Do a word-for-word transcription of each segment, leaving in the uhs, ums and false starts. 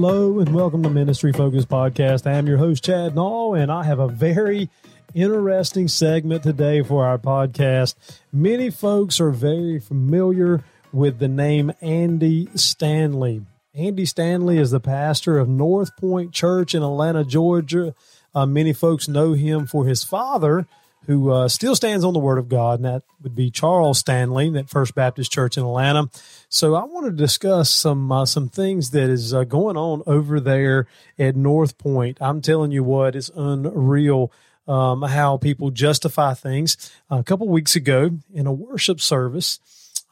Hello and welcome to Ministry Focus Podcast. I am your host, Chad Nall, and I have a very interesting segment today for our podcast. Many folks are very familiar with the name Andy Stanley. Andy Stanley is the pastor of North Point Church in Atlanta, Georgia. Uh, many folks know him for his father, who uh, still stands on the Word of God, and that would be Charles Stanley at First Baptist Church in Atlanta. So I want to discuss some uh, some things that is uh, going on over there at North Point. I'm telling you what, it's unreal um, how people justify things. A couple weeks ago in a worship service,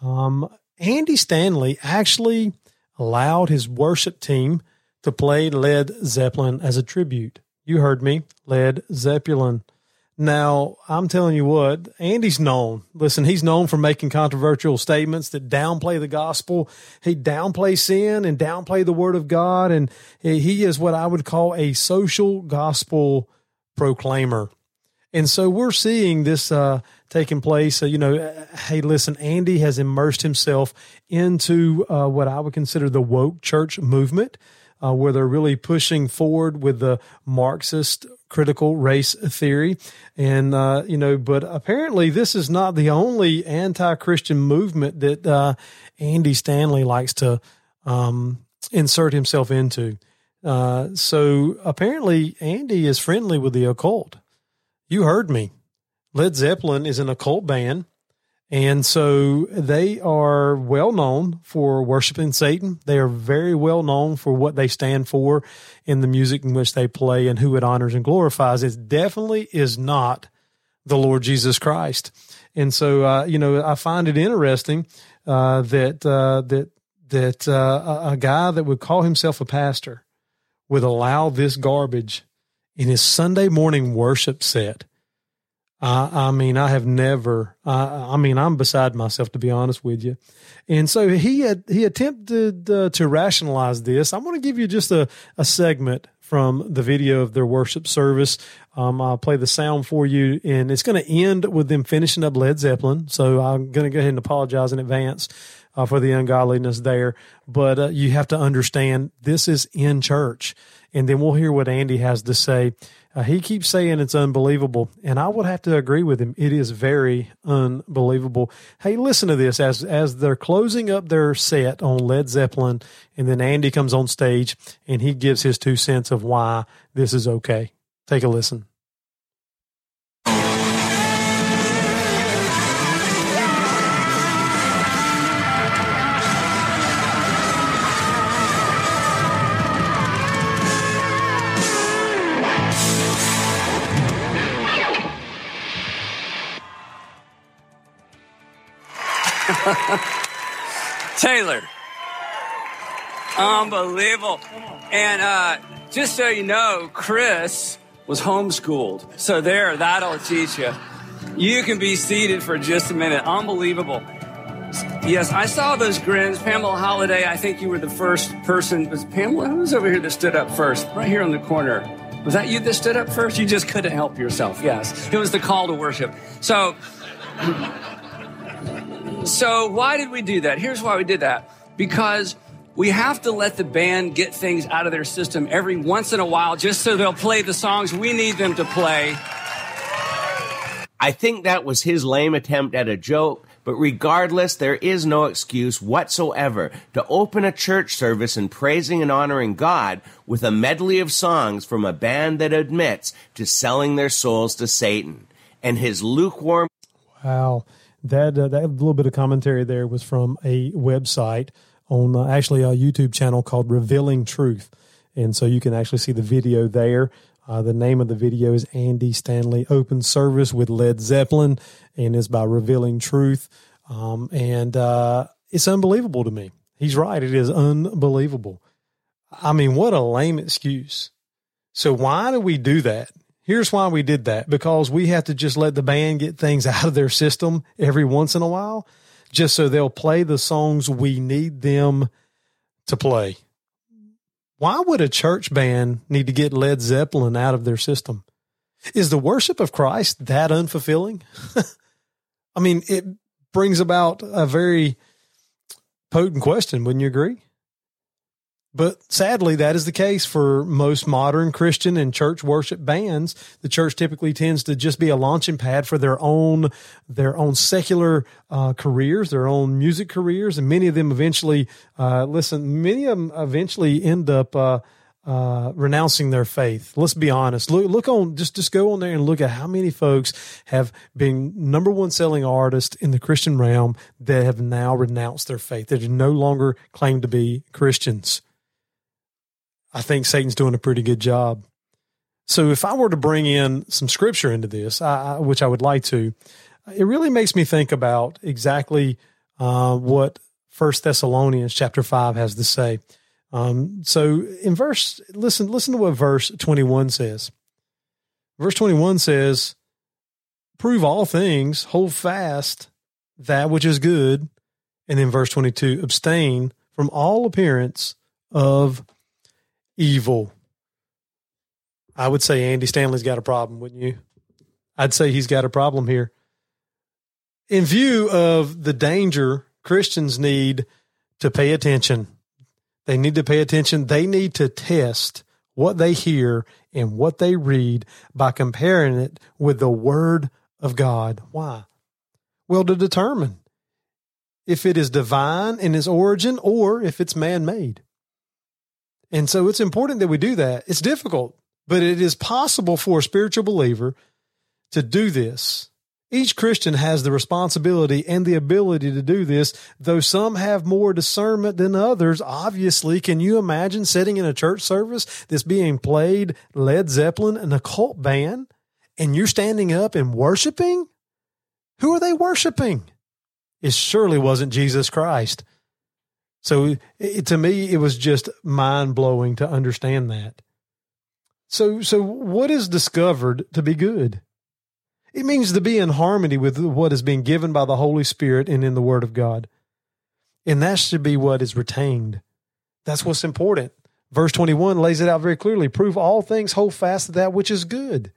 um, Andy Stanley actually allowed his worship team to play Led Zeppelin as a tribute. You heard me, Led Zeppelin. Now, I'm telling you what, Andy's known. Listen, he's known for making controversial statements that downplay the gospel. He downplays sin and downplay the Word of God, and he is what I would call a social gospel proclaimer. And so we're seeing this uh, taking place. So, you know, hey, listen, Andy has immersed himself into uh, what I would consider the woke church movement, uh, where they're really pushing forward with the Marxist critical race theory. And, uh, you know, but apparently this is not the only anti-Christian movement that uh, Andy Stanley likes to um, insert himself into. Uh, so apparently Andy is friendly with the occult. You heard me. Led Zeppelin is an occult band. And so they are well known for worshiping Satan. They are very well known for what they stand for in the music in which they play and who it honors and glorifies. It definitely is not the Lord Jesus Christ. And so, uh, you know, I find it interesting uh, that uh, that that uh, a guy that would call himself a pastor would allow this garbage in his Sunday morning worship set. I, I mean, I have never, I, I mean, I'm beside myself, to be honest with you. And so he had, he attempted uh, to rationalize this. I'm going to give you just a, a segment from the video of their worship service. Um, I'll play the sound for you, and it's going to end with them finishing up Led Zeppelin. So I'm going to go ahead and apologize in advance uh, for the ungodliness there. But uh, you have to understand, this is in church. And then we'll hear what Andy has to say. Uh, he keeps saying it's unbelievable, and I would have to agree with him. It is very unbelievable. Hey, listen to this. As as they're closing up their set on Led Zeppelin, and then Andy comes on stage, and he gives his two cents of why this is okay. Take a listen. Taylor, unbelievable. And uh, just so you know, Chris was homeschooled. So there, that'll teach you. You can be seated for just a minute. Unbelievable. Yes, I saw those grins. Pamela Holiday, I think you were the first person. Was Pamela, who was over here that stood up first? Right here on the corner. Was that you that stood up first? You just couldn't help yourself. Yes, it was the call to worship. So... So why did we do that? Here's why we did that. Because we have to let the band get things out of their system every once in a while just so they'll play the songs we need them to play. I think that was his lame attempt at a joke, but regardless, there is no excuse whatsoever to open a church service in praising and honoring God with a medley of songs from a band that admits to selling their souls to Satan. And his lukewarm... Wow. That uh, that little bit of commentary there was from a website on uh, actually a YouTube channel called Revealing Truth. And so you can actually see the video there. Uh, the name of the video is Andy Stanley Open Service with Led Zeppelin, and it's by Revealing Truth. Um, and uh, it's unbelievable to me. He's right. It is unbelievable. I mean, what a lame excuse. So why do we do that? Here's why we did that, because we have to just let the band get things out of their system every once in a while, just so they'll play the songs we need them to play. Why would a church band need to get Led Zeppelin out of their system? Is the worship of Christ that unfulfilling? I mean, it brings about a very potent question, wouldn't you agree? But sadly, that is the case for most modern Christian and church worship bands. The church typically tends to just be a launching pad for their own their own secular uh, careers, their own music careers, and many of them eventually uh, listen. Many of them eventually end up uh, uh, renouncing their faith. Let's be honest. Look, look on just just go on there and look at how many folks have been number one selling artists in the Christian realm that have now renounced their faith. They no longer claim to be Christians. I think Satan's doing a pretty good job. So if I were to bring in some scripture into this, I, which I would like to, it really makes me think about exactly uh, what First Thessalonians chapter five has to say. Um, so in verse, listen, listen to what verse twenty-one says. Verse twenty-one says, "Prove all things, hold fast that which is good," and then verse twenty-two, "Abstain from all appearance of evil." I would say Andy Stanley's got a problem, wouldn't you? I'd say he's got a problem here. In view of the danger, Christians need to pay attention. They need to pay attention. They need to test what they hear and what they read by comparing it with the Word of God. Why? Well, to determine if it is divine in its origin or if it's man-made. And so it's important that we do that. It's difficult, but it is possible for a spiritual believer to do this. Each Christian has the responsibility and the ability to do this, though some have more discernment than others. Obviously, can you imagine sitting in a church service that's being played Led Zeppelin, an occult band, and you're standing up and worshiping? Who are they worshiping? It surely wasn't Jesus Christ. So it, to me, it was just mind-blowing to understand that. So so what is discovered to be good? It means to be in harmony with what has been given by the Holy Spirit and in the Word of God. And that should be what is retained. That's what's important. Verse twenty-one lays it out very clearly. Prove all things, hold fast to that which is good.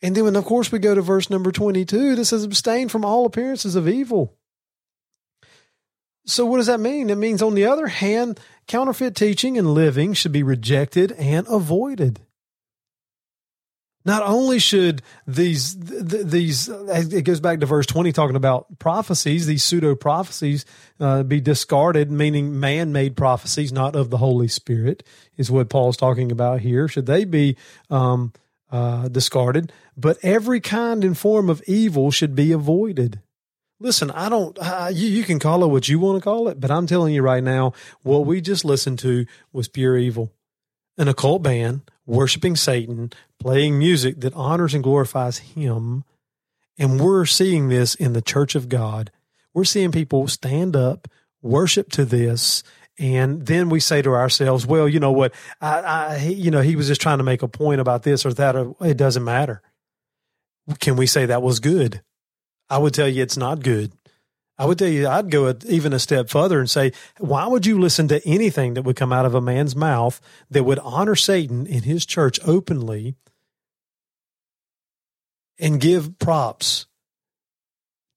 And then, when, of course, we go to verse number twenty-two. That says, abstain from all appearances of evil. So what does that mean? It means, on the other hand, counterfeit teaching and living should be rejected and avoided. Not only should these, th- these it goes back to verse twenty, talking about prophecies, these pseudo-prophecies uh, be discarded, meaning man-made prophecies, not of the Holy Spirit, is what Paul's talking about here. Should they be um, uh, discarded? But every kind and form of evil should be avoided. Listen, I don't, uh, you, you can call it what you want to call it, but I'm telling you right now, what we just listened to was pure evil. An occult band worshiping Satan, playing music that honors and glorifies him. And we're seeing this in the church of God. We're seeing people stand up, worship to this. And then we say to ourselves, well, you know what? I, I, you know, he was just trying to make a point about this or that. Or, it doesn't matter. Can we say that was good? I would tell you it's not good. I would tell you I'd go a, even a step further and say, why would you listen to anything that would come out of a man's mouth that would honor Satan in his church openly and give props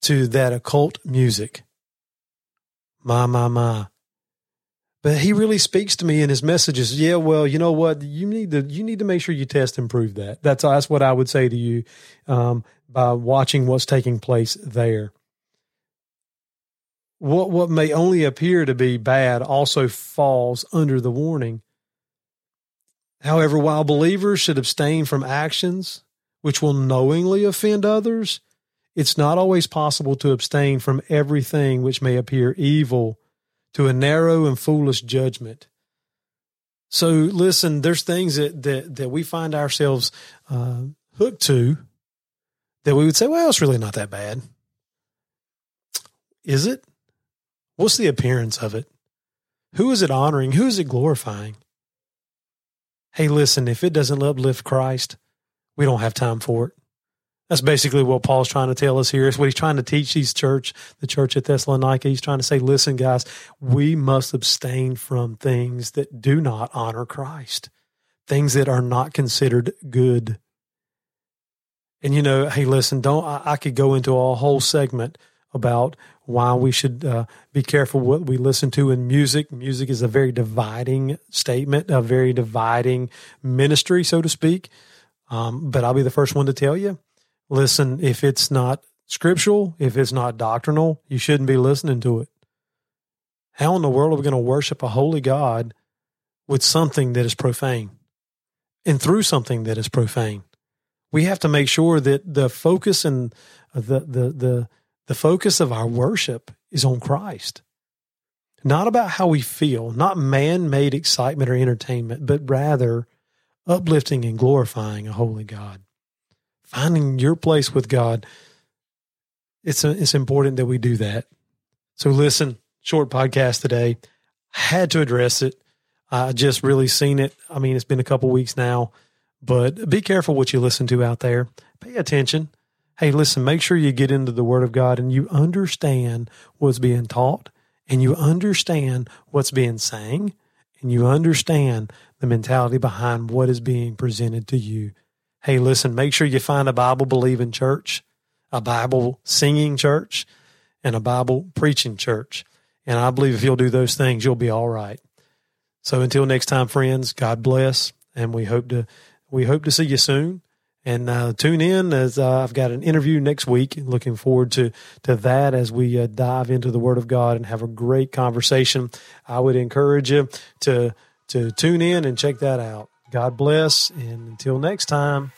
to that occult music? My, my, my. But he really speaks to me in his messages. Yeah, well, you know what? You need to you need to make sure you test and prove that. That's that's what I would say to you um, by watching what's taking place there. What what may only appear to be bad also falls under the warning. However, while believers should abstain from actions which will knowingly offend others, it's not always possible to abstain from everything which may appear evil to a narrow and foolish judgment. So listen, there's things that that, that we find ourselves uh, hooked to that we would say, well, it's really not that bad. Is it? What's the appearance of it? Who is it honoring? Who is it glorifying? Hey, listen, if it doesn't uplift Christ, we don't have time for it. That's basically what Paul's trying to tell us here. It's what he's trying to teach these church, the church at Thessalonica. He's trying to say, listen, guys, we must abstain from things that do not honor Christ, things that are not considered good. And, you know, hey, listen, don't I, I could go into a whole segment about why we should uh, be careful what we listen to in music. Music is a very dividing statement, a very dividing ministry, so to speak. Um, but I'll be the first one to tell you, listen, if it's not scriptural, if it's not doctrinal, you shouldn't be listening to it. How in the world are we going to worship a holy God with something that is profane and through something that is profane? We have to make sure that the focus and the the the the focus of our worship is on Christ, not about how we feel, not man-made excitement or entertainment, but rather uplifting and glorifying a holy God. Finding your place with God, it's a, it's important that we do that. So listen, short podcast today. Had to address it. I just really seen it. I mean, it's been a couple weeks now. But be careful what you listen to out there. Pay attention. Hey, listen, make sure you get into the Word of God and you understand what's being taught and you understand what's being sang and you understand the mentality behind what is being presented to you. Hey, listen, make sure you find a Bible-believing church, a Bible-singing church, and a Bible-preaching church. And I believe if you'll do those things, you'll be all right. So until next time, friends, God bless, and we hope to... We hope to see you soon, and uh, tune in as uh, I've got an interview next week. Looking forward to to that as we uh, dive into the Word of God and have a great conversation. I would encourage you to to tune in and check that out. God bless, and until next time,